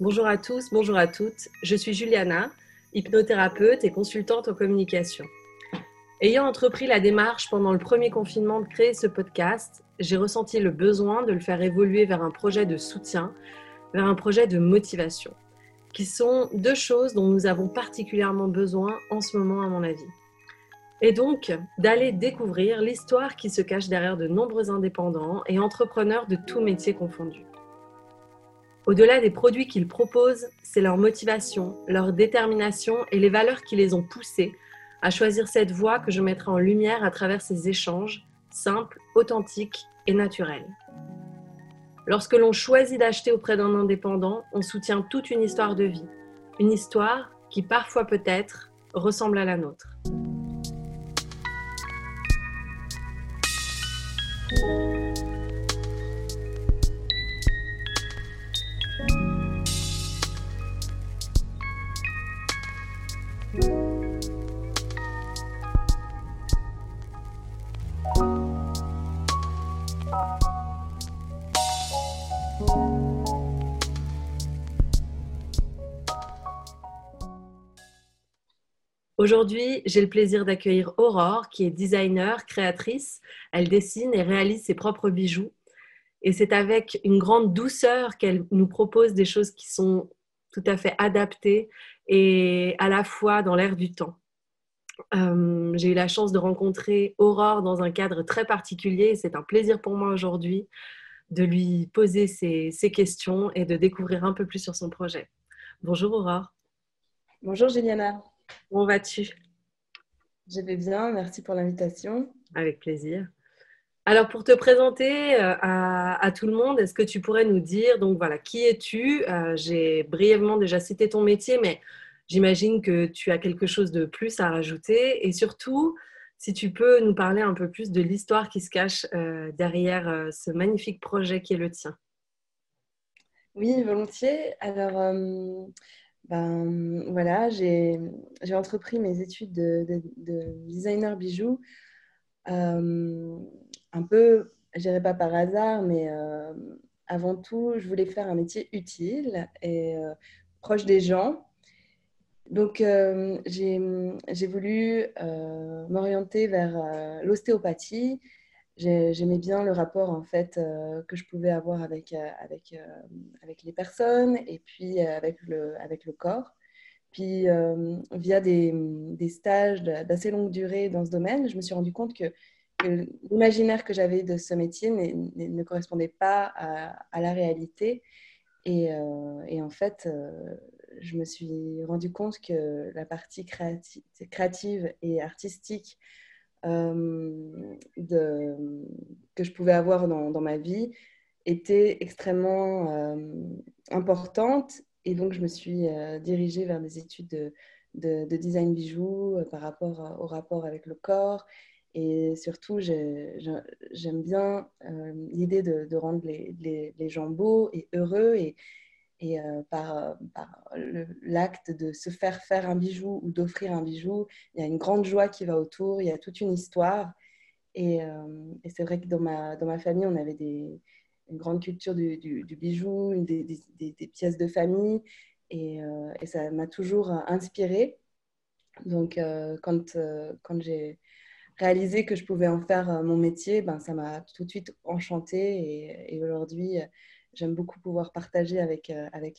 Bonjour à tous, bonjour à toutes. Je suis Juliana, hypnothérapeute et consultante en communication. Ayant entrepris la démarche pendant le premier confinement de créer ce podcast, j'ai ressenti le besoin de le faire évoluer vers un projet de soutien, vers un projet de motivation, qui sont deux choses dont nous avons particulièrement besoin en ce moment à mon avis. Et donc, d'aller découvrir l'histoire qui se cache derrière de nombreux indépendants et entrepreneurs de tous métiers confondus. Au-delà des produits qu'ils proposent, c'est leur motivation, leur détermination et les valeurs qui les ont poussés à choisir cette voie que je mettrai en lumière à travers ces échanges, simples, authentiques et naturels. Lorsque l'on choisit d'acheter auprès d'un indépendant, on soutient toute une histoire de vie, une histoire qui parfois peut-être ressemble à la nôtre. Aujourd'hui, j'ai le plaisir d'accueillir Aurore, qui est designer, créatrice. Elle dessine et réalise ses propres bijoux. Et c'est avec une grande douceur qu'elle nous propose des choses qui sont tout à fait adaptées et à la fois dans l'air du temps. J'ai eu la chance de rencontrer Aurore dans un cadre très particulier. C'est un plaisir pour moi aujourd'hui de lui poser ses questions et de découvrir un peu plus sur son projet. Bonjour Aurore. Bonjour Juliana. Comment vas-tu? Je vais bien, merci pour l'invitation. Avec plaisir. Alors pour te présenter à tout le monde, est-ce que tu pourrais nous dire donc voilà, qui es-tu? J'ai brièvement déjà cité ton métier, mais j'imagine que tu as quelque chose de plus à rajouter. Et surtout, si tu peux nous parler un peu plus de l'histoire qui se cache derrière ce magnifique projet qui est le tien. Oui, volontiers. Alors... j'ai entrepris mes études de designer bijoux, un peu, je dirais pas par hasard, mais avant tout, je voulais faire un métier utile et proche des gens. Donc, j'ai voulu m'orienter vers l'ostéopathie. J'aimais bien le rapport en fait que je pouvais avoir avec les personnes et puis avec le corps. Puis via des stages d'assez longue durée dans ce domaine, je me suis rendu compte que l'imaginaire que j'avais de ce métier ne correspondait pas à la réalité. Et en fait, je me suis rendu compte que la partie créative et artistique que je pouvais avoir dans ma vie était extrêmement importante, et donc je me suis dirigée vers des études de design bijoux par rapport au rapport avec le corps, et surtout j'aime bien l'idée de rendre les gens beaux et heureux, et par l'acte de se faire faire un bijou ou d'offrir un bijou, il y a une grande joie qui va autour, il y a toute une histoire. Et c'est vrai que dans ma famille, on avait une grande culture du bijou, des pièces de famille, et ça m'a toujours inspirée. Donc, quand j'ai réalisé que je pouvais en faire mon métier, ça m'a tout de suite enchantée, et aujourd'hui... J'aime beaucoup pouvoir partager avec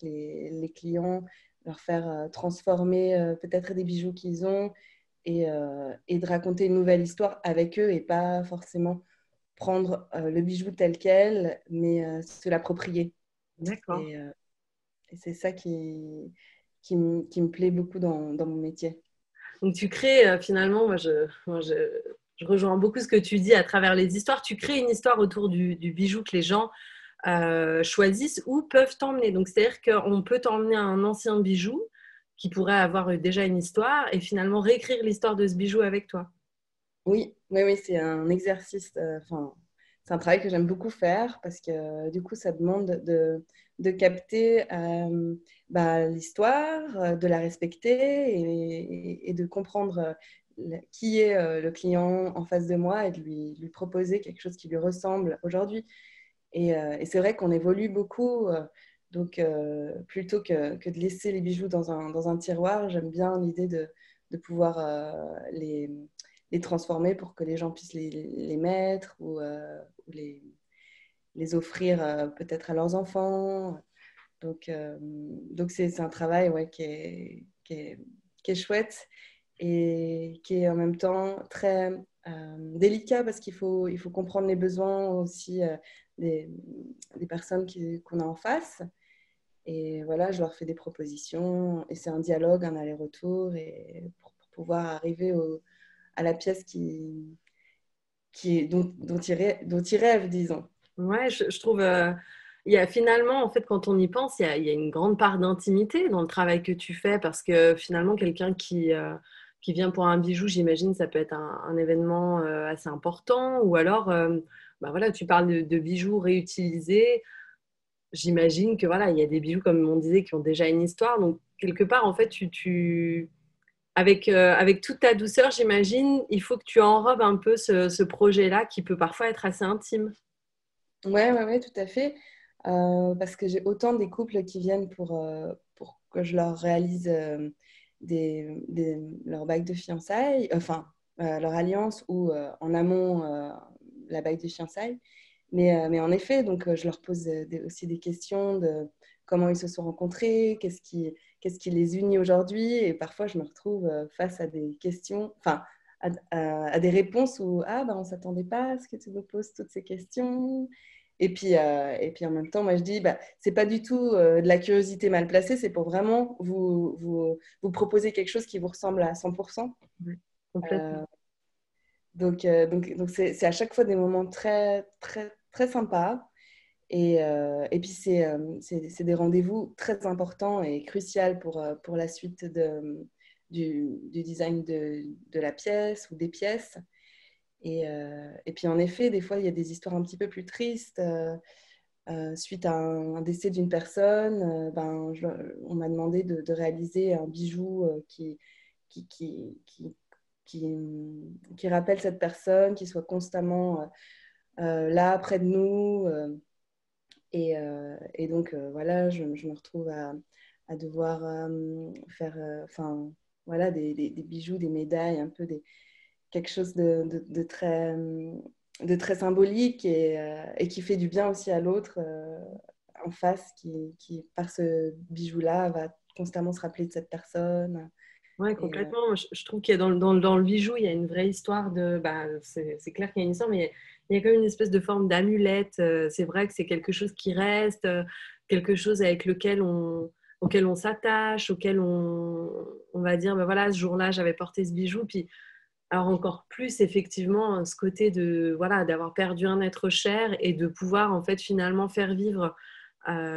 les clients, leur faire transformer peut-être des bijoux qu'ils ont, et de raconter une nouvelle histoire avec eux, et pas forcément prendre le bijou tel quel, mais se l'approprier. D'accord. Et c'est ça qui me plaît beaucoup dans mon métier. Donc tu crées finalement, moi je rejoins beaucoup ce que tu dis à travers les histoires, tu crées une histoire autour du bijou que les gens... choisissent ou peuvent t'emmener. Donc, c'est-à-dire qu'on peut t'emmener à un ancien bijou qui pourrait avoir déjà une histoire et finalement réécrire l'histoire de ce bijou avec toi. Oui, c'est un exercice, c'est un travail que j'aime beaucoup faire parce que du coup, ça demande de capter l'histoire, de la respecter et de comprendre qui est le client en face de moi et de lui proposer quelque chose qui lui ressemble aujourd'hui. Et c'est vrai qu'on évolue beaucoup Donc, plutôt que de laisser les bijoux dans un tiroir, j'aime bien l'idée de pouvoir les transformer pour que les gens puissent les mettre ou les offrir peut-être à leurs enfants. Donc c'est un travail qui est chouette et qui est en même temps très délicat parce qu'il faut comprendre les besoins aussi des personnes qu'on a en face. Et voilà, je leur fais des propositions et c'est un dialogue, un aller-retour et pour pouvoir arriver à la pièce dont ils rêvent, disons. Ouais, je trouve... Il y a finalement, en fait, quand on y pense, il y a une grande part d'intimité dans le travail que tu fais parce que finalement, quelqu'un qui vient pour un bijou, j'imagine, ça peut être un événement assez important ou alors, ben voilà, tu parles de bijoux réutilisés. J'imagine que voilà, il y a des bijoux, comme on disait, qui ont déjà une histoire. Donc, quelque part, en fait, tu avec toute ta douceur, j'imagine, il faut que tu enrobes un peu ce projet-là qui peut parfois être assez intime. Ouais, tout à fait. Parce que j'ai autant des couples qui viennent pour que je leur réalise leur bague de fiançailles, leur alliance ou en amont la bague de fiançailles. Mais en effet, donc, je leur pose aussi des questions de comment ils se sont rencontrés, qu'est-ce qui les unit aujourd'hui. Et parfois, je me retrouve face à des questions, à des réponses où on ne s'attendait pas à ce que tu nous poses toutes ces questions. Et puis en même temps, moi je dis, c'est pas du tout de la curiosité mal placée, c'est pour vraiment vous proposer quelque chose qui vous ressemble à 100%. Mmh, complètement. Donc c'est à chaque fois des moments très très très sympas et puis c'est des rendez-vous très importants et cruciaux pour la suite du design de la pièce ou des pièces. Et puis en effet, des fois, il y a des histoires un petit peu plus tristes. Suite à un décès d'une personne, on m'a demandé de réaliser un bijou qui rappelle cette personne, qui soit constamment là, près de nous. Et donc, voilà, je me retrouve à devoir faire des bijoux, des médailles, un peu quelque chose de très symbolique et qui fait du bien aussi à l'autre en face qui, par ce bijou-là, va constamment se rappeler de cette personne. Oui, complètement. Je trouve qu'il y a dans le bijou, il y a une vraie histoire de... c'est clair qu'il y a une histoire, mais il y a quand même une espèce de forme d'amulette. C'est vrai que c'est quelque chose qui reste, quelque chose avec lequel auquel on s'attache, auquel on va dire, ce jour-là, j'avais porté ce bijou, puis... Alors encore plus, effectivement, ce côté d'avoir perdu un être cher et de pouvoir en fait finalement faire vivre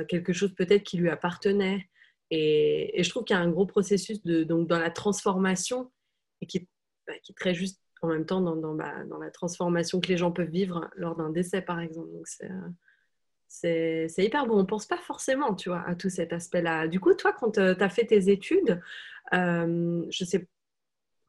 quelque chose peut-être qui lui appartenait. Et je trouve qu'il y a un gros processus dans la transformation et qui est très juste en même temps dans la transformation que les gens peuvent vivre lors d'un décès, par exemple. Donc c'est hyper bon. On ne pense pas forcément, tu vois, à tout cet aspect-là. Du coup, toi, quand tu as fait tes études, je sais pas,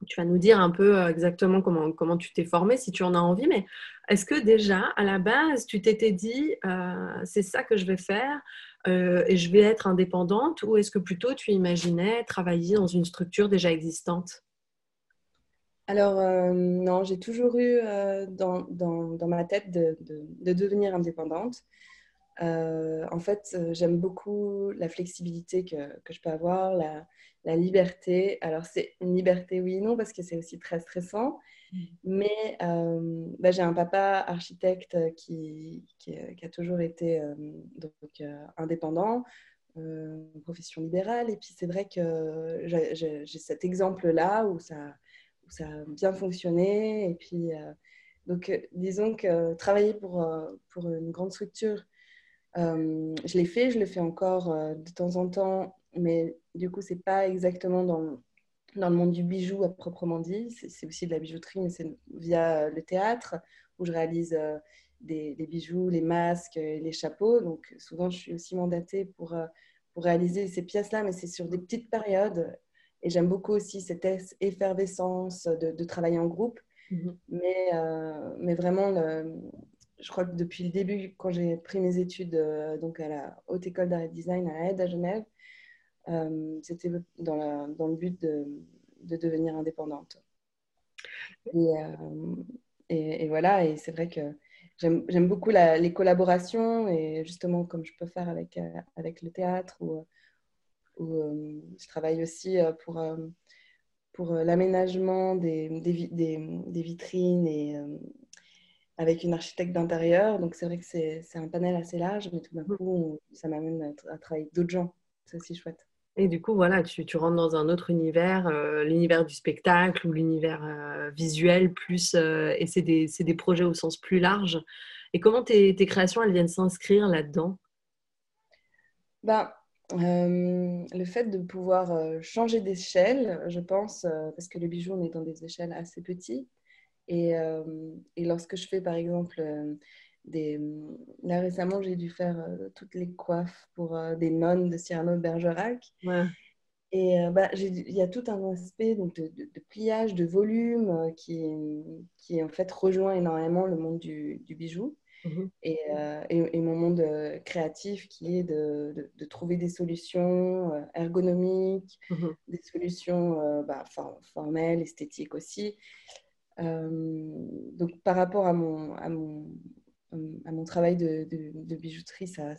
tu vas nous dire un peu exactement comment tu t'es formée, si tu en as envie, mais est-ce que déjà, à la base, tu t'étais dit « c'est ça que je vais faire et je vais être indépendante » ou est-ce que plutôt tu imaginais travailler dans une structure déjà existante ? Alors non, j'ai toujours eu dans ma tête de devenir indépendante. En fait, j'aime beaucoup la flexibilité que je peux avoir, la liberté. Alors, c'est une liberté oui et non parce que c'est aussi très stressant. Mais j'ai un papa architecte qui a toujours été indépendant, profession libérale. Et puis, c'est vrai que j'ai cet exemple-là où ça a bien fonctionné. Et puis, disons que travailler pour une grande structure, je le fais encore de temps en temps, mais du coup, c'est pas exactement dans le monde du bijou à proprement dit. C'est aussi de la bijouterie, mais c'est via le théâtre où je réalise des bijoux, les masques, les chapeaux. Donc, souvent, je suis aussi mandatée pour réaliser ces pièces-là, mais c'est sur des petites périodes. Et j'aime beaucoup aussi cette effervescence de travailler en groupe, mm-hmm. mais vraiment je crois que depuis le début, quand j'ai pris mes études donc à la Haute École d'Art et Design à la HEAD à Genève, c'était dans le but de devenir indépendante. Et voilà, et c'est vrai que j'aime beaucoup les collaborations, et justement comme je peux faire avec le théâtre, ou je travaille aussi pour l'aménagement des vitrines, et avec une architecte d'intérieur. Donc c'est vrai que c'est un panel assez large, mais tout d'un coup ça m'amène à travailler d'autres gens, c'est aussi chouette. Et du coup, voilà, tu rentres dans un autre univers, l'univers du spectacle ou l'univers visuel plus, et c'est des projets au sens plus large. Et comment tes créations, elles viennent s'inscrire là-dedans? Le fait de pouvoir changer d'échelle, je pense, parce que le bijou, on est dans des échelles assez petites. Et lorsque je fais, par exemple, là récemment j'ai dû faire toutes les coiffes pour des nonnes de Cyrano de Bergerac, ouais. Et il y a tout un aspect donc, de pliage, de volume qui en fait rejoint énormément le monde du bijou, mm-hmm. Et mon monde créatif qui est de trouver des solutions ergonomiques, mm-hmm. des solutions formelles, esthétiques aussi, donc par rapport à mon travail de bijouterie, ça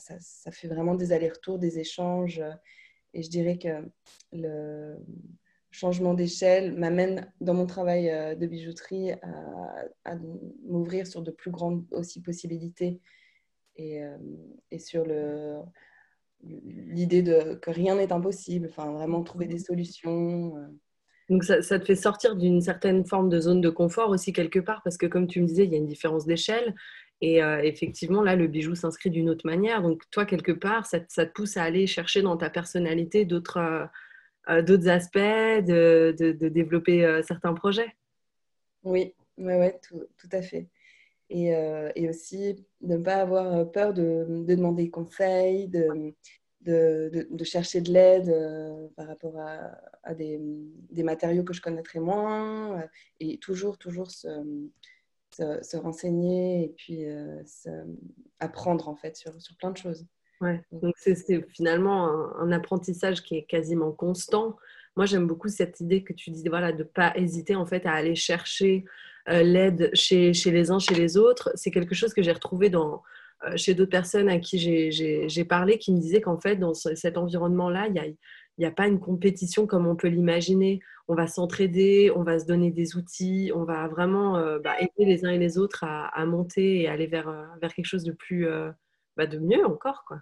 fait vraiment des allers-retours, des échanges. Et je dirais que le changement d'échelle m'amène dans mon travail de bijouterie à m'ouvrir sur de plus grandes aussi possibilités, et sur l'idée que rien n'est impossible, enfin, vraiment trouver des solutions. Donc ça te fait sortir d'une certaine forme de zone de confort aussi quelque part, parce que comme tu me disais, il y a une différence d'échelle. Et effectivement, là, le bijou s'inscrit d'une autre manière. Donc, toi, quelque part, ça te pousse à aller chercher dans ta personnalité d'autres aspects, de développer certains projets. Oui, ouais, tout à fait. Et aussi, de ne pas avoir peur de demander conseil, de chercher de l'aide par rapport à des matériaux que je connaîtrais moins. Et toujours se renseigner, et puis apprendre en fait sur plein de choses. Ouais. Donc c'est finalement un apprentissage qui est quasiment constant. Moi, j'aime beaucoup cette idée que tu dis, voilà, de ne pas hésiter en fait à aller chercher l'aide chez les uns, chez les autres. C'est quelque chose que j'ai retrouvé chez d'autres personnes à qui j'ai parlé, qui me disaient qu'en fait dans cet environnement-là, il n'y a pas une compétition comme on peut l'imaginer. On va s'entraider, on va se donner des outils, on va vraiment aider les uns et les autres à monter et aller vers quelque chose de plus, de mieux encore, quoi.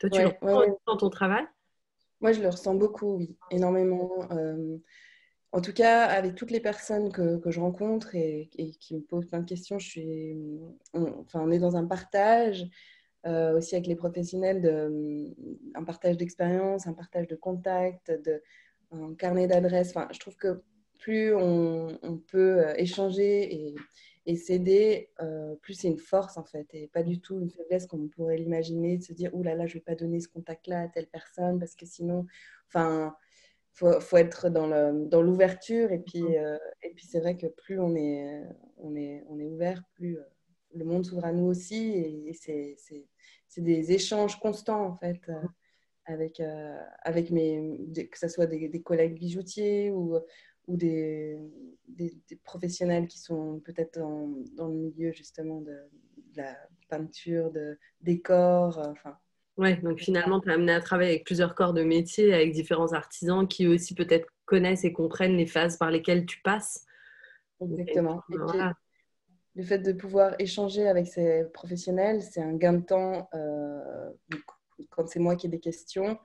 Toi, tu le ressens dans ton travail? Moi, je le ressens beaucoup, oui, énormément. En tout cas, avec toutes les personnes que je rencontre et qui me posent plein de questions, on est dans un partage. Aussi avec les professionnels, un partage d'expérience, un partage de contacts, un carnet d'adresses. Enfin, je trouve que plus on peut échanger et s'aider, plus c'est une force en fait, et pas du tout une faiblesse comme on pourrait l'imaginer, de se dire « Ouh là là, je ne vais pas donner ce contact-là à telle personne parce que sinon… » Enfin, faut être dans l'ouverture, et puis c'est vrai que plus on est ouvert, plus… le monde s'ouvre à nous aussi, et c'est des échanges constants en fait, avec que ce soit des collègues bijoutiers ou des professionnels qui sont peut-être dans le milieu justement de la peinture, de décor, enfin. Ouais, donc finalement tu as amené à travailler avec plusieurs corps de métier, avec différents artisans qui aussi peut-être connaissent et comprennent les phases par lesquelles tu passes. Exactement. Le fait de pouvoir échanger avec ces professionnels, c'est un gain de temps quand c'est moi qui ai des questions,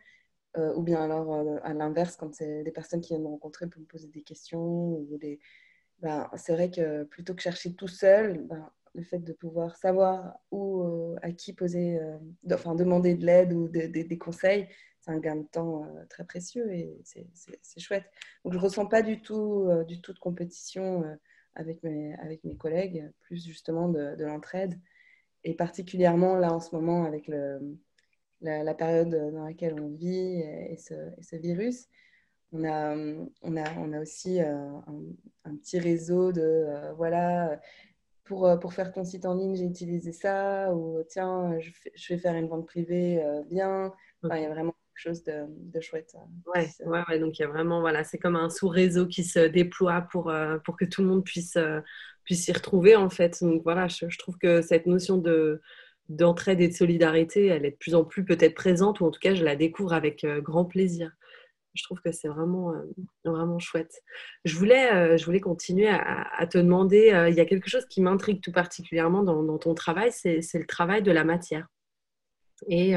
ou bien alors à l'inverse, quand c'est des personnes qui viennent me rencontrer pour me poser des questions. C'est vrai que plutôt que chercher tout seul, le fait de pouvoir savoir à qui poser, demander de l'aide ou des conseils, c'est un gain de temps très précieux, et c'est chouette. Donc, je ne ressens pas du tout de compétition avec mes collègues, plus justement de l'entraide, et particulièrement là en ce moment avec la période dans laquelle on vit et ce virus, on a aussi un petit réseau de pour faire ton site en ligne, j'ai utilisé ça, ou tiens, je vais faire une vente privée, bien. Enfin, il y a vraiment quelque chose de chouette. Ouais, donc il y a vraiment, voilà, c'est comme un sous-réseau qui se déploie pour que tout le monde puisse s'y retrouver, en fait. Donc voilà, je trouve que cette notion d'entraide et de solidarité, elle est de plus en plus peut-être présente, ou en tout cas, je la découvre avec grand plaisir. Je trouve que c'est vraiment, vraiment chouette. Je voulais continuer à te demander, il y a quelque chose qui m'intrigue tout particulièrement dans ton travail, c'est le travail de la matière et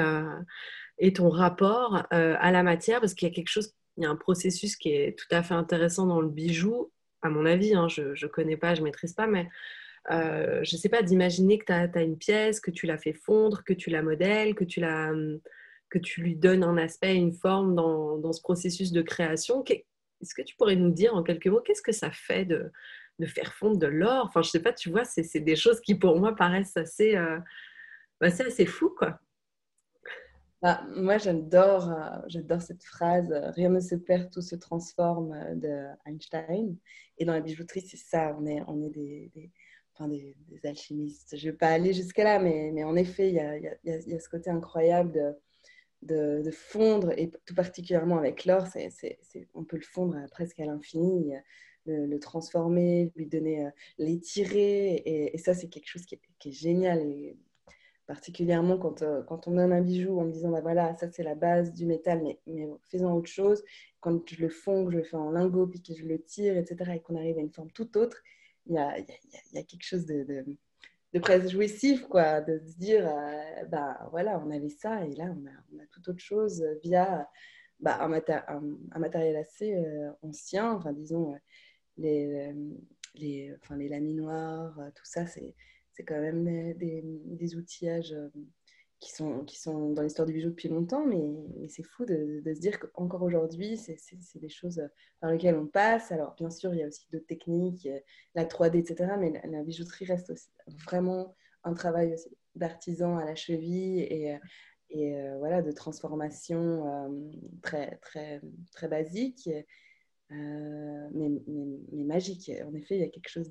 ton rapport à la matière, parce qu'il y a quelque chose, il y a un processus qui est tout à fait intéressant dans le bijou, à mon avis, hein, je connais pas, je maîtrise pas, mais je sais pas, d'imaginer que t'as une pièce, que tu la fais fondre, que tu la modèles, que tu lui donnes un aspect, une forme dans ce processus de création. Est-ce que tu pourrais nous dire en quelques mots, qu'est-ce que ça fait de faire fondre de l'or? Enfin, je sais pas, tu vois, c'est des choses qui pour moi paraissent assez fou, quoi. Ah, moi, j'adore cette phrase « Rien ne se perd, tout se transforme » de Einstein. Et dans la bijouterie, c'est ça, on est des alchimistes. Je ne vais pas aller jusqu'à là, mais en effet, il y a ce côté incroyable de fondre, et tout particulièrement avec l'or, on peut le fondre presque à l'infini, le transformer, lui donner, l'étirer, et ça c'est quelque chose qui est génial, et particulièrement quand on donne un bijou en me disant bah voilà, ça c'est la base du métal, mais faisant autre chose, quand je le fonds, je le fais en lingots, puis que je le tire, etc., et qu'on arrive à une forme tout autre, il y a quelque chose de presque jouissif, quoi, de se dire bah voilà, on avait ça, et là on a tout autre chose via un matériel assez ancien, enfin disons les laminoirs, tout ça, c'est quand même des outillages qui sont dans l'histoire du bijou depuis longtemps, mais c'est fou de se dire qu'encore aujourd'hui, c'est des choses par lesquelles on passe. Alors, bien sûr, il y a aussi d'autres techniques, la 3D, etc., mais la bijouterie reste aussi vraiment un travail d'artisan à la cheville et voilà, de transformation très, très, très basique, mais magique. En effet, il y a quelque chose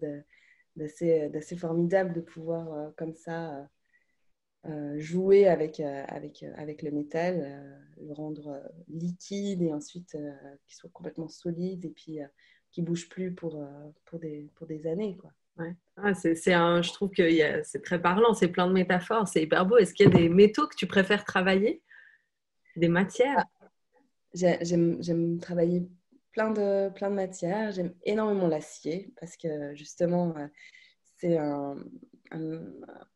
d'assez formidable de pouvoir, comme ça... jouer avec le métal, le rendre liquide, et ensuite qu'il soit complètement solide, et puis qu'il ne bouge plus pour des années, quoi. Ouais. Ah, je trouve que c'est très parlant, c'est plein de métaphores, c'est hyper beau. Est-ce qu'il y a des métaux que tu préfères travailler? Des matières? J'aime travailler plein de matières. J'aime énormément l'acier, parce que justement... c'est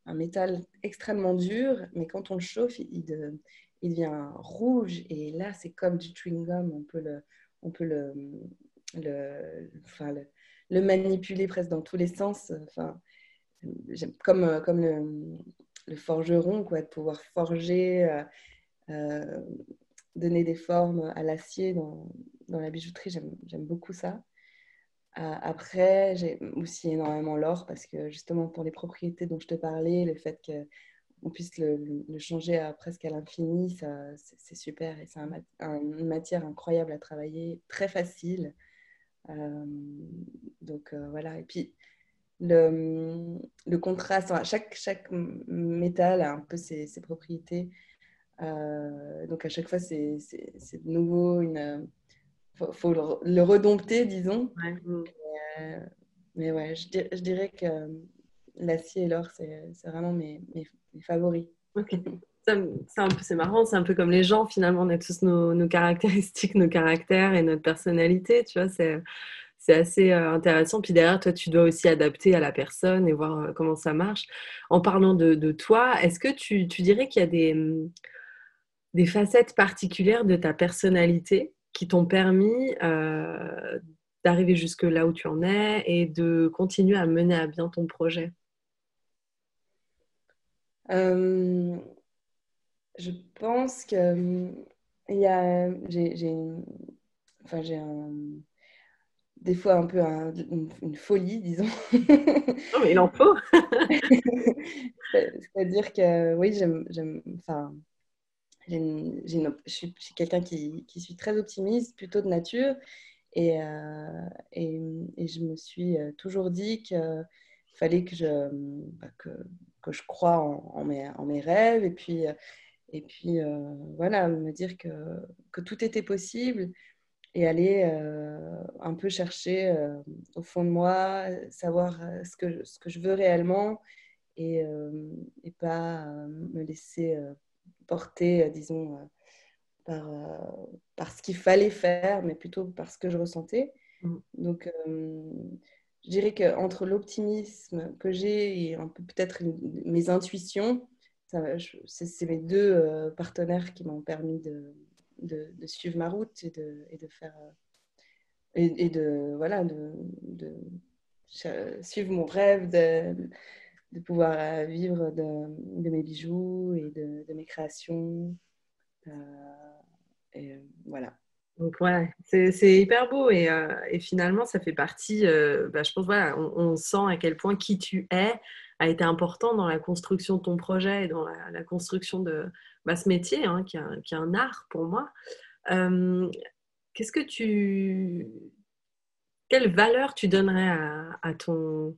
un métal extrêmement dur, mais quand on le chauffe, il devient rouge. Et là, c'est comme du chewing-gum. On peut le manipuler presque dans tous les sens. Enfin, comme le forgeron, quoi, de pouvoir forger, donner des formes à l'acier dans la bijouterie. J'aime beaucoup ça. Après, j'ai aussi énormément l'or, parce que justement pour les propriétés dont je te parlais, le fait qu'on puisse le changer presque à l'infini, c'est super, et c'est une matière incroyable à travailler, très facile. Donc voilà, et puis le contraste, chaque métal a un peu ses propriétés, donc à chaque fois c'est de nouveau faut le redompter, disons. Ouais. Mais ouais, je dirais que l'acier et l'or, c'est vraiment mes favoris. Okay. C'est marrant, c'est un peu comme les gens, finalement, on a tous nos caractéristiques, nos caractères et notre personnalité, tu vois, c'est assez intéressant. Puis derrière, toi, tu dois aussi adapter à la personne et voir comment ça marche. En parlant de toi, est-ce que tu dirais qu'il y a des facettes particulières de ta personnalité qui t'ont permis d'arriver jusque là où tu en es et de continuer à mener à bien ton projet? Je pense que des fois un peu une folie, disons. Non, mais il en faut. C'est-à-dire que oui, j'aime je suis quelqu'un qui suis très optimiste, plutôt de nature, et je me suis toujours dit que il fallait que je croie en mes rêves et puis voilà, me dire que tout était possible et aller un peu chercher au fond de moi, savoir ce que je veux réellement et pas me laisser porter, disons, par ce qu'il fallait faire, mais plutôt par ce que je ressentais. Donc, je dirais qu'entre l'optimisme que j'ai et un peu peut-être mes intuitions, c'est mes deux partenaires qui m'ont permis de suivre ma route et de faire de suivre mon rêve de pouvoir vivre de mes bijoux et de mes créations. Et voilà. Donc ouais, c'est hyper beau et finalement ça fait partie, je pense, voilà, on sent à quel point qui tu es a été important dans la construction de ton projet et dans la construction de ce métier, hein, qui est un art pour moi. Quelle valeur tu donnerais à ton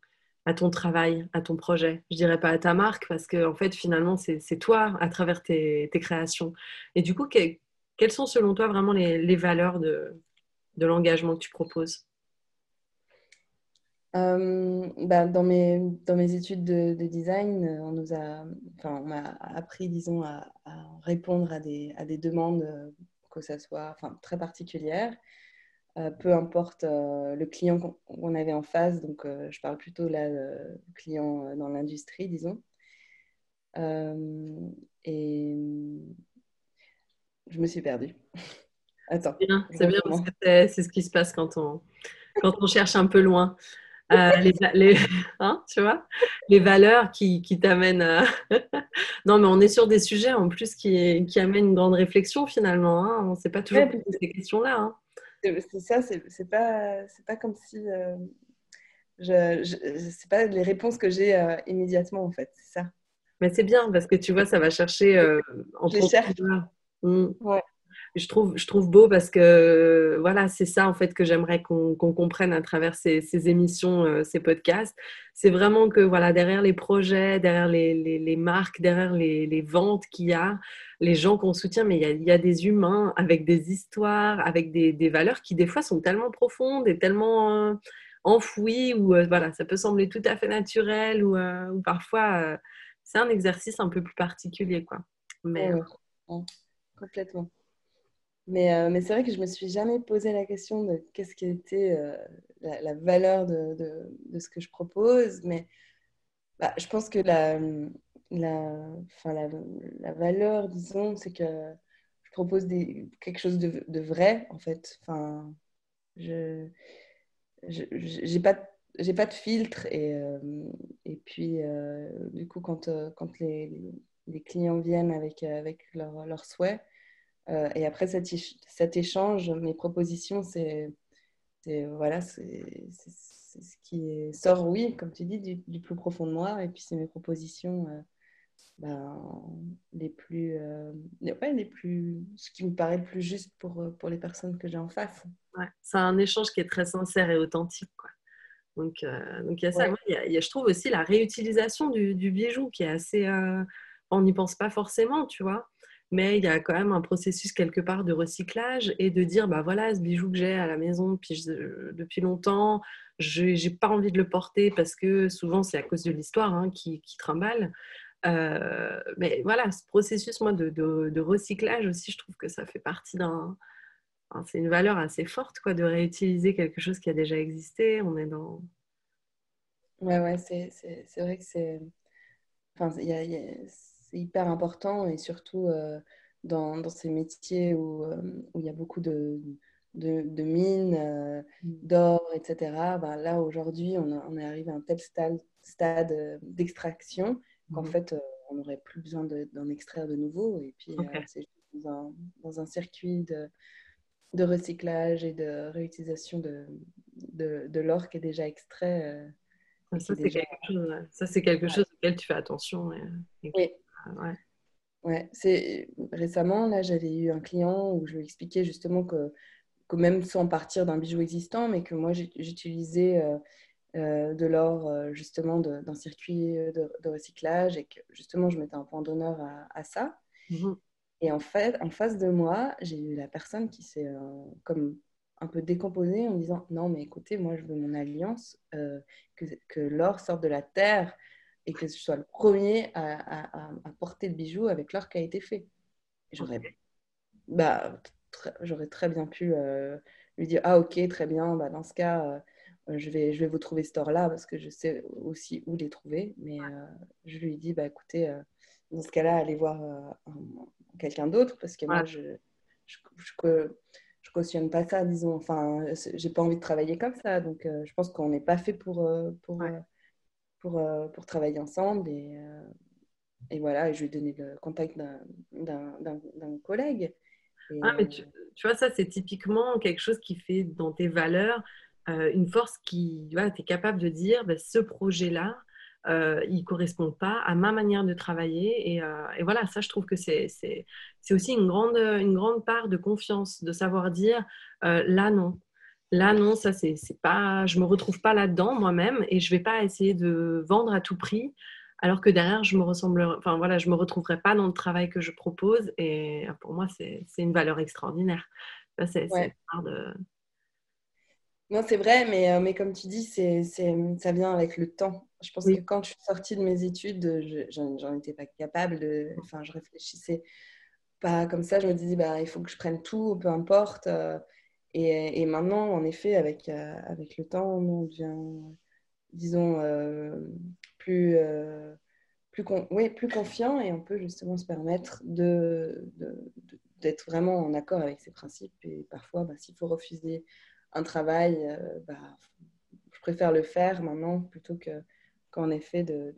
travail, à ton projet? Je dirais pas à ta marque, parce que en fait finalement c'est toi à travers tes créations. Et du coup, quelles sont selon toi vraiment les valeurs de l'engagement que tu proposes? Dans mes études de design, on m'a appris, disons, à répondre à des demandes, que ça soit très particulières, peu importe le client qu'on avait en face. Donc je parle plutôt là de clients dans l'industrie, disons. Je me suis perdue. Attends. C'est bien parce que c'est ce qui se passe quand on cherche un peu loin. Tu vois, les valeurs qui t'amènent à... Non, mais on est sur des sujets en plus qui amènent une grande réflexion finalement. Hein. On ne sait pas toujours ces questions-là. Hein. C'est ça, c'est pas comme si... c'est pas les réponses que j'ai immédiatement, en fait. C'est ça. Mais c'est bien parce que tu vois, ça va chercher... Mmh. Ouais. Je trouve beau parce que voilà, c'est ça en fait que j'aimerais qu'on comprenne à travers ces émissions, ces podcasts. C'est vraiment que voilà, derrière les projets, derrière les marques, derrière les ventes qu'il y a, les gens qu'on soutient, mais il y a des humains avec des histoires, avec des valeurs qui des fois sont tellement profondes et tellement enfouies, ou voilà, ça peut sembler tout à fait naturel, ou parfois c'est un exercice un peu plus particulier, quoi. Mais complètement. Mais c'est vrai que je me suis jamais posé la question de qu'est-ce qui était la valeur de ce que je propose, mais je pense que la valeur, disons, c'est que je propose quelque chose de vrai, en fait. Enfin, j'ai pas de filtre et puis du coup quand les clients viennent avec leurs souhaits. Et après cet échange, mes propositions, c'est ce qui sort, oui, comme tu dis, du plus profond de moi. Et puis, c'est mes propositions ce qui me paraît le plus juste pour les personnes que j'ai en face. Ouais, c'est un échange qui est très sincère et authentique, quoi. Donc, il y a ça. Ouais. Il y a, je trouve aussi la réutilisation du bijou qui est assez... on n'y pense pas forcément, tu vois. Mais il y a quand même un processus quelque part de recyclage et de dire, voilà, ce bijou que j'ai à la maison depuis longtemps, j'ai pas envie de le porter parce que souvent c'est à cause de l'histoire, hein, qui trimballe. Mais voilà, ce processus, moi, de recyclage aussi, je trouve que ça fait partie c'est une valeur assez forte, quoi, de réutiliser quelque chose qui a déjà existé. On est dans... Ouais, c'est vrai que c'est... c'est hyper important, et surtout dans ces métiers où il y a beaucoup de mines, d'or, etc. Là, aujourd'hui, on est arrivé à un tel stade d'extraction qu'en fait, on n'aurait plus besoin d'en extraire de nouveau. Et puis, c'est juste dans un circuit de recyclage et de réutilisation de l'or qui est déjà extrait. Ça, c'est quelque chose auquel tu fais attention. Oui. Ouais. C'est récemment, là, j'avais eu un client où je lui expliquais justement que même sans partir d'un bijou existant, mais que moi j'utilisais de l'or justement d'un circuit de recyclage, et que justement je mettais un point d'honneur à ça. Mmh. Et en fait, en face de moi, j'ai eu la personne qui s'est comme un peu décomposée en me disant « Non, mais écoutez, moi je veux mon alliance, que l'or sorte de la terre et que je sois le premier à porter le bijou avec l'or qui a été fait. » J'aurais, j'aurais très bien pu lui dire « Ah ok, très bien, bah, dans ce cas, je vais vous trouver cet or-là parce que je sais aussi où les trouver. » Mais je lui ai dit « Bah, écoutez, dans ce cas-là, allez voir quelqu'un d'autre parce que moi, je cautionne pas ça, disons. Enfin, j'ai pas envie de travailler comme ça. Donc, je pense qu'on n'est pas fait pour travailler ensemble. Et voilà, et je lui ai donné le contact d'un collègue. Et... Ah, mais tu vois, ça, c'est typiquement quelque chose qui fait dans tes valeurs une force qui, tu es capable de dire, bah, ce projet-là, il ne correspond pas à ma manière de travailler. Et voilà, ça, je trouve que c'est aussi une grande part de confiance, de savoir dire là, non. Là, non, ça, c'est pas, je ne me retrouve pas là-dedans moi-même et je ne vais pas essayer de vendre à tout prix alors que derrière, je me retrouverai pas dans le travail que je propose. Et pour moi, c'est une valeur extraordinaire. Ça, c'est une part de... Non, c'est vrai, mais comme tu dis, ça vient avec le temps. Je pense que quand je suis sortie de mes études, j'en étais pas capable. Enfin, je réfléchissais pas comme ça. Je me disais, bah, il faut que je prenne tout, peu importe. Et maintenant, en effet, avec le temps, on devient, disons, plus confiant, et on peut justement se permettre d'être vraiment en accord avec ses principes. Et parfois, bah, s'il faut refuser un travail, je préfère le faire maintenant plutôt qu'en effet de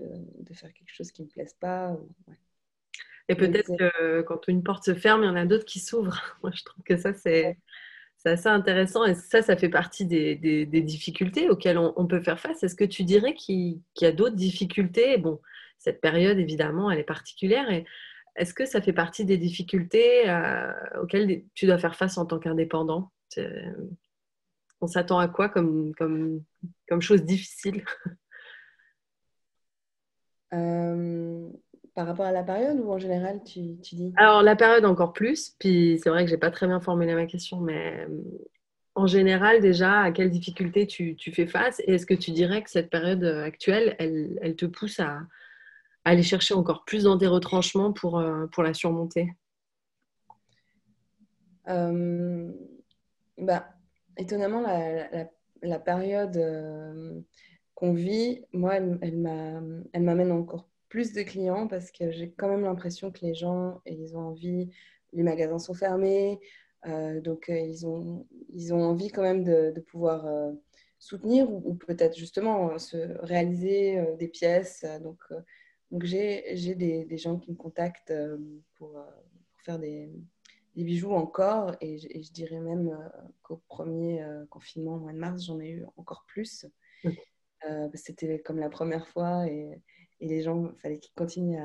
faire quelque chose qui ne me plaise pas. Et peut-être que quand une porte se ferme, il y en a d'autres qui s'ouvrent. Moi, je trouve que ça, c'est assez intéressant, et ça fait partie des difficultés auxquelles on peut faire face. Est-ce que tu dirais qu'il y a d'autres difficultés? Bon, cette période, évidemment, elle est particulière. Et est-ce que ça fait partie des difficultés auxquelles tu dois faire face en tant qu'indépendant? On s'attend à quoi comme chose difficile par rapport à la période, ou en général, tu dis? Alors, la période encore plus, puis c'est vrai que je n'ai pas très bien formulé ma question, mais en général, déjà, à quelles difficultés tu fais face? Et est-ce que tu dirais que cette période actuelle, elle te pousse à aller chercher encore plus dans des retranchements pour la surmonter? Étonnamment, la période qu'on vit, moi, elle m'amène encore plus de clients, parce que j'ai quand même l'impression que les gens, ils ont envie, les magasins sont fermés, donc ils ont envie quand même de pouvoir soutenir, ou peut-être justement se réaliser des pièces. Donc j'ai des gens qui me contactent pour faire des bijoux encore, et je dirais même qu'au premier confinement, au mois de mars, j'en ai eu encore plus. C'était comme la première fois, et les gens, il fallait qu'ils continuent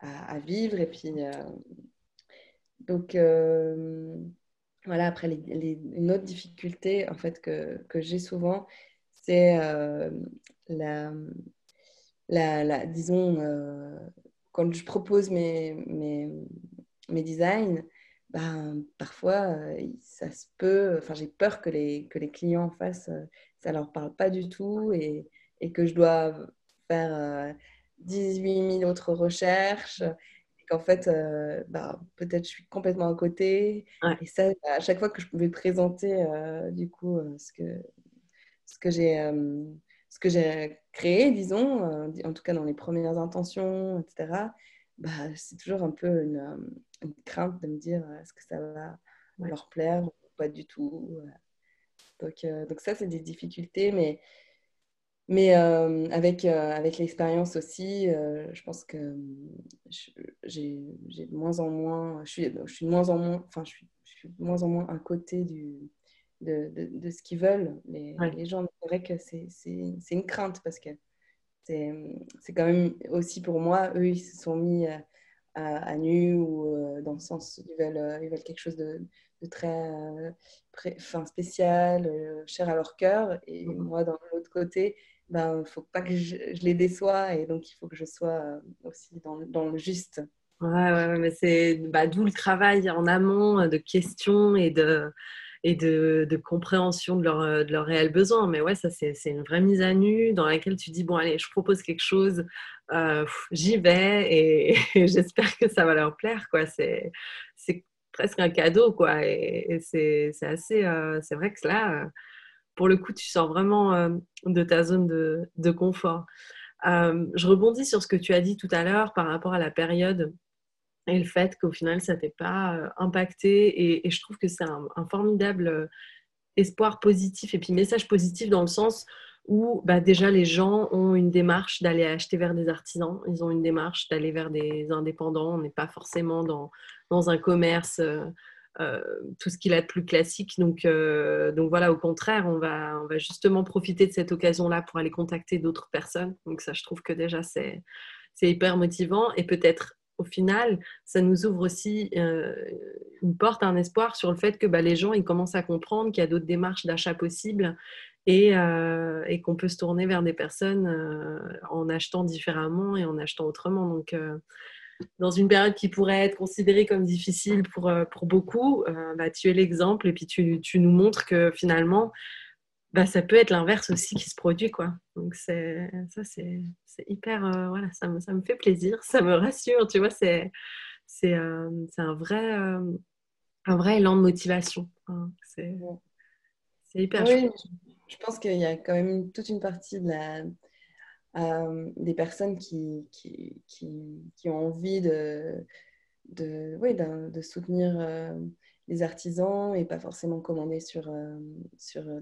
à vivre. Et puis, voilà, après, une autre difficulté en fait, que j'ai souvent, c'est disons, quand je propose mes designs, ben, parfois, ça se peut... Enfin, j'ai peur que les clients en face, ça leur parle pas du tout, et que je dois faire 18 000 autres recherches, et qu'en fait, peut-être je suis complètement à côté. Ouais. Et ça, à chaque fois que je pouvais présenter, du coup, ce que j'ai créé, disons, en tout cas dans les premières intentions, etc., c'est toujours un peu une crainte de me dire est-ce que ça va leur plaire ou pas du tout. Donc ça, c'est des difficultés, mais avec l'expérience aussi, je pense que j'ai de moins en moins, je suis de moins en moins à côté de ce qu'ils veulent les gens. C'est vrai que c'est une crainte, parce que c'est quand même aussi pour moi, eux, ils se sont mis à nu, ou dans le sens où ils veulent quelque chose de très spécial, cher à leur cœur. Et moi, dans l'autre côté, ben, faut pas que je les déçois, et donc il faut que je sois aussi dans le juste. Ouais, mais c'est d'où le travail en amont de questions et de compréhension de leurs réels besoins. Mais ouais, ça, c'est une vraie mise à nu dans laquelle tu dis, bon, allez, je propose quelque chose, j'y vais et j'espère que ça va leur plaire, quoi. C'est presque un cadeau, quoi. Et c'est assez... c'est vrai que là, pour le coup, tu sors vraiment de ta zone de confort. Je rebondis sur ce que tu as dit tout à l'heure par rapport à la période et le fait qu'au final, ça ne t'ait pas impacté. Et je trouve que c'est un formidable espoir positif et puis message positif dans le sens où déjà les gens ont une démarche d'aller acheter vers des artisans, ils ont une démarche d'aller vers des indépendants. On n'est pas forcément dans un commerce, tout ce qu'il a de plus classique. Donc voilà, au contraire, on va justement profiter de cette occasion-là pour aller contacter d'autres personnes. Donc ça, je trouve que déjà, c'est hyper motivant et peut-être... Au final, ça nous ouvre aussi une porte, un espoir sur le fait que les gens, ils commencent à comprendre qu'il y a d'autres démarches d'achat possibles et qu'on peut se tourner vers des personnes en achetant différemment et en achetant autrement. Donc, dans une période qui pourrait être considérée comme difficile pour beaucoup, tu es l'exemple et puis tu nous montres que finalement, ça peut être l'inverse aussi qui se produit, quoi. Donc c'est hyper voilà, ça me fait plaisir, ça me rassure, tu vois, c'est un vrai élan de motivation, hein. C'est hyper chouette. Je pense qu'il y a quand même toute une partie de des personnes qui ont envie de soutenir les artisans et pas forcément commander sur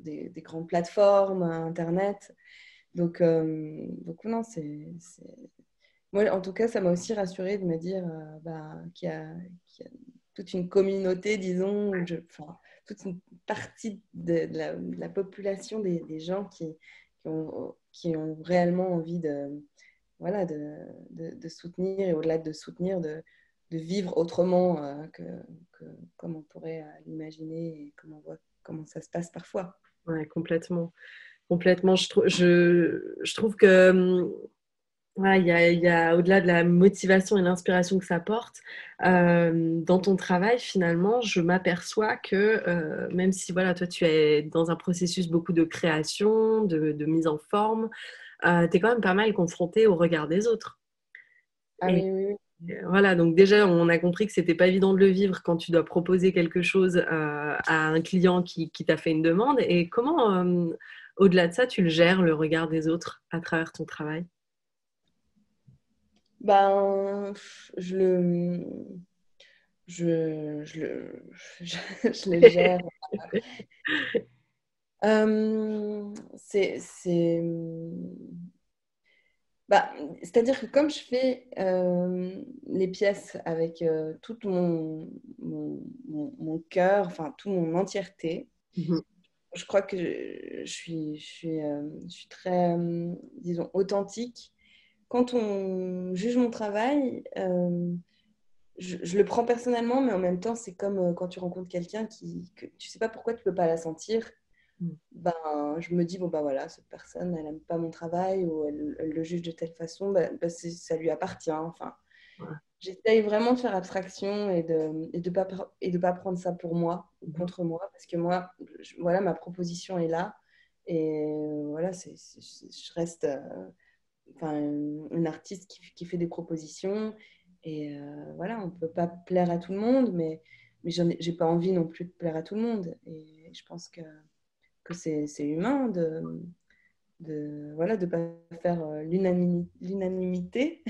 des grandes plateformes internet. Donc non, moi en tout cas ça m'a aussi rassurée de me dire qu'il y a toute une communauté, disons, toute une partie de la population des gens qui ont réellement envie de soutenir, et au-delà de soutenir, de vivre autrement que comme on pourrait l'imaginer et comme on voit comment ça se passe parfois. Ouais, complètement. Je trouve que il y a au-delà de la motivation et l'inspiration que ça porte, dans ton travail, finalement, je m'aperçois que même si voilà, toi tu es dans un processus beaucoup de création, de mise en forme, tu es quand même pas mal confrontée au regard des autres. Ah et... oui. Voilà, donc déjà, on a compris que c'était pas évident de le vivre quand tu dois proposer quelque chose à un client qui t'a fait une demande. Et comment, au-delà de ça, tu le gères, le regard des autres, à travers ton travail? Je le gère. C'est-à-dire que comme je fais les pièces avec tout mon cœur, enfin toute mon entièreté, je crois que je suis très, disons, authentique. Quand on juge mon travail, je le prends personnellement, mais en même temps, c'est comme quand tu rencontres quelqu'un que tu ne sais pas pourquoi tu ne peux pas la sentir. Je me dis, voilà, cette personne, elle n'aime pas mon travail, ou elle le juge de telle façon, ça lui appartient. Enfin, ouais. J'essaye vraiment de faire abstraction et de pas prendre ça pour moi ou contre moi, parce que moi, ma proposition est là, et voilà, je reste une artiste qui fait des propositions, et voilà, on ne peut pas plaire à tout le monde, mais j'ai pas envie non plus de plaire à tout le monde, et je pense que c'est humain de pas faire l'unanimité.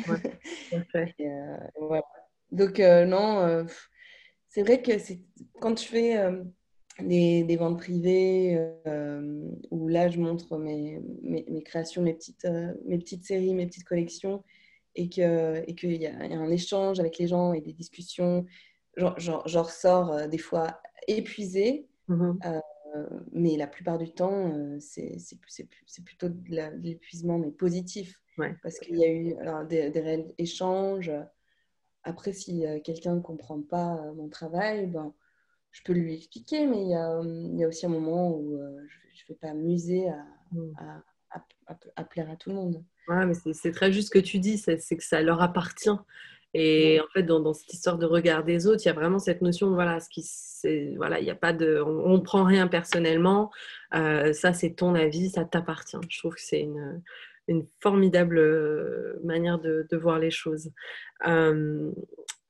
Ouais. Voilà. Donc non, c'est vrai que quand je fais des ventes privées, où là je montre mes créations, mes petites séries, mes petites collections, et qu'il y a un échange avec les gens et des discussions, j'en ressors des fois épuisée. Mais la plupart du temps, c'est plutôt de l'épuisement, mais positif. Ouais. Parce qu'il y a eu des réels échanges. Après, si quelqu'un ne comprend pas mon travail, ben, je peux lui expliquer, mais il y a aussi un moment où je ne vais pas m'user à plaire à tout le monde. Ouais, mais c'est très juste ce que tu dis, c'est que ça leur appartient. Et en fait, dans cette histoire de regard des autres, il y a vraiment cette notion, voilà, il y a pas de, on prend rien personnellement. Ça, c'est ton avis, ça t'appartient. Je trouve que c'est une formidable manière de voir les choses.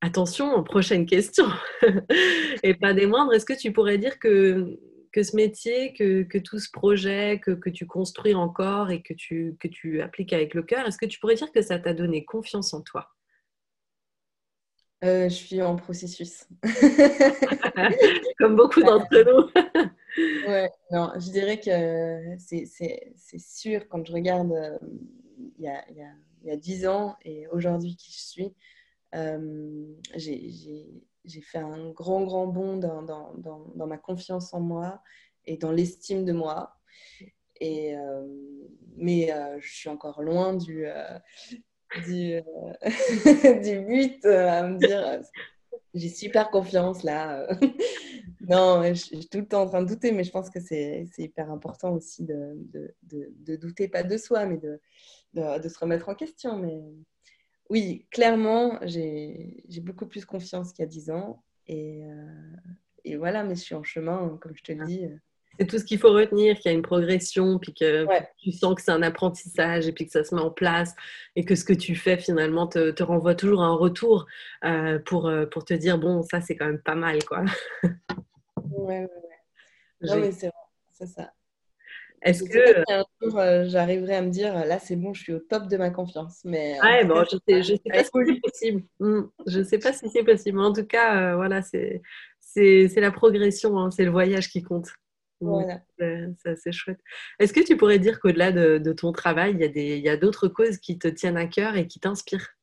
Attention, prochaine question, et pas des moindres. Est-ce que tu pourrais dire que ce métier, que tout ce projet que tu construis encore et que tu appliques avec le cœur, est-ce que tu pourrais dire que ça t'a donné confiance en toi ? Je suis en processus. Comme beaucoup d'entre nous. Ouais, non, je dirais que c'est sûr, quand je regarde il y a 10 ans et aujourd'hui qui je suis, j'ai fait un grand bond dans ma confiance en moi et dans l'estime de moi. Et, mais je suis encore loin du but à me dire j'ai super confiance là. Non, je suis tout le temps en train de douter, mais je pense que c'est hyper important aussi de douter, pas de soi, mais de se remettre en question. Mais oui, clairement, j'ai beaucoup plus confiance qu'il y a 10 ans et voilà, mais je suis en chemin, comme je te le dis. C'est tout ce qu'il faut retenir, qu'il y a une progression, puis que tu sens que c'est un apprentissage, et puis que ça se met en place, et que ce que tu fais finalement te renvoie toujours à un retour pour te dire bon, ça c'est quand même pas mal, quoi. Ouais. Non mais c'est vrai, c'est ça. Est-ce que un jour j'arriverai à me dire là c'est bon, je suis au top de ma confiance, mais bon, je sais pas si c'est possible. Je sais pas si c'est possible, mais en tout cas voilà, c'est la progression, hein, c'est le voyage qui compte. Voilà. C'est assez chouette. Est-ce que tu pourrais dire qu'au-delà de ton travail, il y a d'autres causes qui te tiennent à cœur et qui t'inspirent ?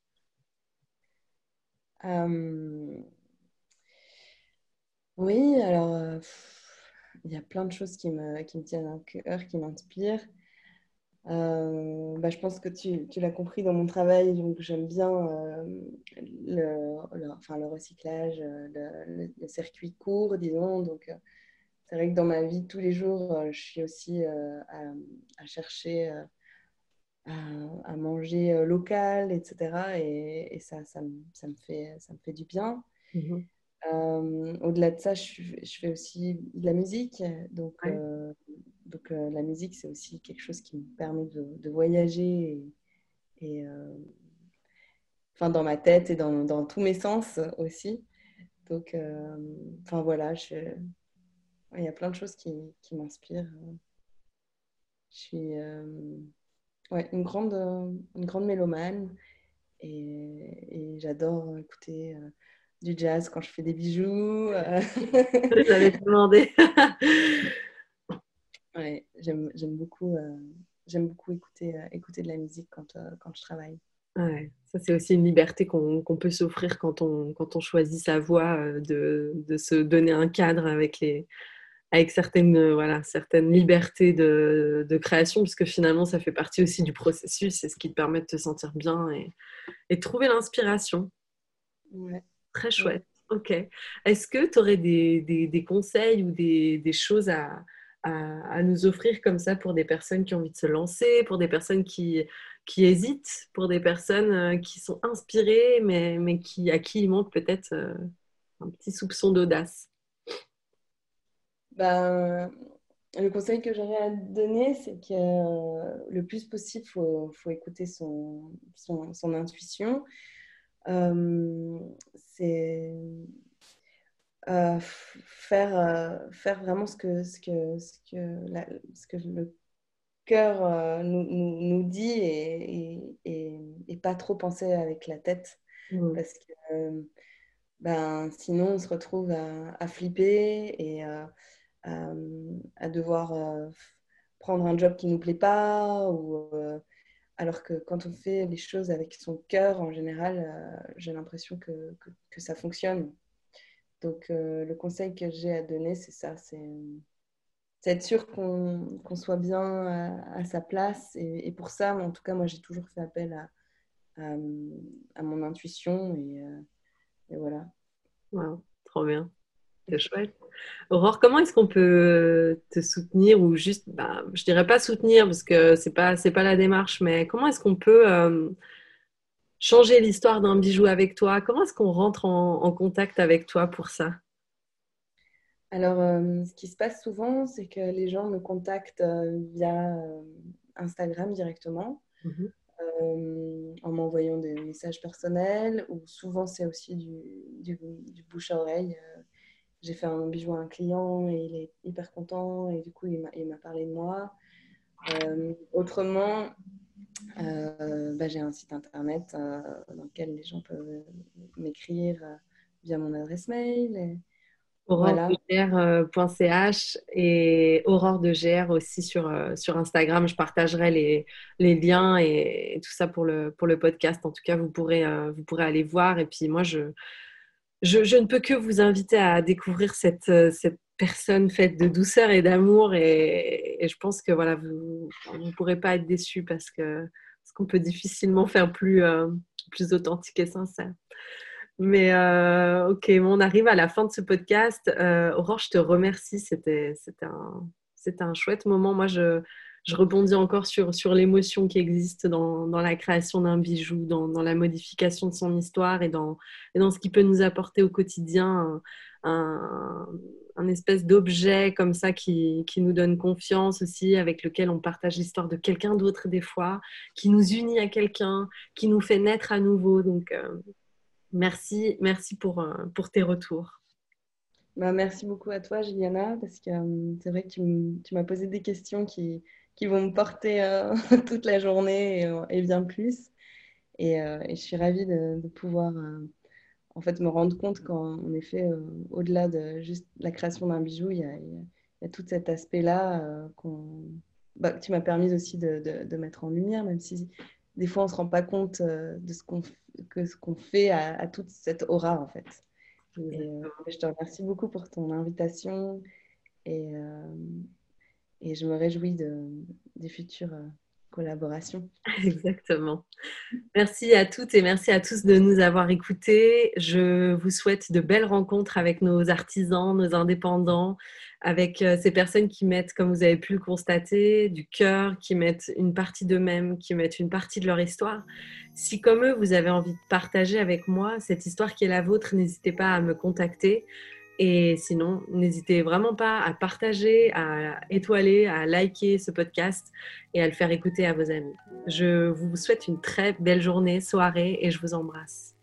Oui, alors il y a plein de choses qui me tiennent à cœur, qui m'inspirent. Je pense que tu l'as compris dans mon travail, donc j'aime bien le recyclage, le circuit court, disons, donc c'est vrai que dans ma vie, tous les jours, je suis aussi à chercher à manger local, etc. Et ça me fait du bien. Mm-hmm. Au-delà de ça, je fais aussi de la musique. Donc, la musique, c'est aussi quelque chose qui me permet de voyager et dans ma tête et dans tous mes sens aussi. Donc, voilà, il y a plein de choses qui m'inspirent. Je suis une grande mélomane et j'adore écouter du jazz quand je fais des bijoux. Je l'avais demandé. Ouais, j'aime beaucoup écouter de la musique quand je travaille. Ouais, ça c'est aussi une liberté qu'on peut s'offrir quand on choisit sa voie, de se donner un cadre avec certaines libertés de création, puisque finalement, ça fait partie aussi du processus. C'est ce qui te permet de te sentir bien et de trouver l'inspiration. Ouais. Très chouette. Ouais. OK. Est-ce que tu aurais des conseils ou des choses à nous offrir comme ça pour des personnes qui ont envie de se lancer, pour des personnes qui hésitent, pour des personnes qui sont inspirées, mais à qui il manque peut-être un petit soupçon d'audace? Le conseil que j'aurais à donner, c'est que le plus possible, faut écouter son intuition. C'est faire vraiment ce que le cœur nous dit et pas trop penser avec la tête, parce que sinon on se retrouve à flipper et à devoir prendre un job qui ne nous plaît pas, alors que quand on fait les choses avec son cœur, en général, j'ai l'impression que ça fonctionne. Donc, le conseil que j'ai à donner, c'est ça, c'est être sûr qu'on soit bien à sa place. Et pour ça, en tout cas, moi, j'ai toujours fait appel à mon intuition. Et, Et voilà. Wow, trop bien. C'est chouette. Aurore, comment est-ce qu'on peut te soutenir ou juste, je dirais pas soutenir parce que c'est pas la démarche, mais comment est-ce qu'on peut changer l'histoire d'un bijou avec toi? Comment est-ce qu'on rentre en contact avec toi pour ça? Alors, ce qui se passe souvent, c'est que les gens me contactent via Instagram directement, en m'envoyant des messages personnels, ou souvent c'est aussi du bouche à oreille. J'ai fait un bijou à un client et il est hyper content et du coup il m'a parlé de moi. Autrement, j'ai un site internet dans lequel les gens peuvent m'écrire via mon adresse mail. Et AuroreDeGère.ch et Aurore de Gère aussi sur Instagram. Je partagerai les liens et tout ça pour le podcast. En tout cas, vous pourrez aller voir. Et puis moi, je ne peux que vous inviter à découvrir cette personne faite de douceur et d'amour. Et je pense que voilà, vous ne pourrez pas être déçus parce qu'on peut difficilement faire plus authentique et sincère. Mais ok, on arrive à la fin de ce podcast. Aurore, je te remercie. C'était un chouette moment. Moi, je rebondis encore sur l'émotion qui existe dans la création d'un bijou, dans la modification de son histoire et dans ce qui peut nous apporter au quotidien un espèce d'objet comme ça qui nous donne confiance aussi, avec lequel on partage l'histoire de quelqu'un d'autre des fois, qui nous unit à quelqu'un, qui nous fait naître à nouveau. Donc merci pour tes retours. Merci beaucoup à toi, Juliana, parce que c'est vrai que tu m'as posé des questions qui vont me porter toute la journée et bien plus. Et je suis ravie de pouvoir en fait me rendre compte qu'en effet, au-delà de juste la création d'un bijou, il y a tout cet aspect-là que tu m'as permis aussi de mettre en lumière, même si des fois on ne se rend pas compte de ce qu'on fait à toute cette aura en fait. Et je te remercie beaucoup pour ton invitation et je me réjouis des futures collaborations. Exactement. Merci à toutes et merci à tous de nous avoir écoutés. Je vous souhaite de belles rencontres avec nos artisans, nos indépendants, avec ces personnes qui mettent, comme vous avez pu le constater, du cœur, qui mettent une partie d'eux-mêmes, qui mettent une partie de leur histoire. Si comme eux, vous avez envie de partager avec moi cette histoire qui est la vôtre, n'hésitez pas à me contacter. Et sinon, n'hésitez vraiment pas à partager, à étoiler, à liker ce podcast et à le faire écouter à vos amis. Je vous souhaite une très belle journée, soirée et je vous embrasse.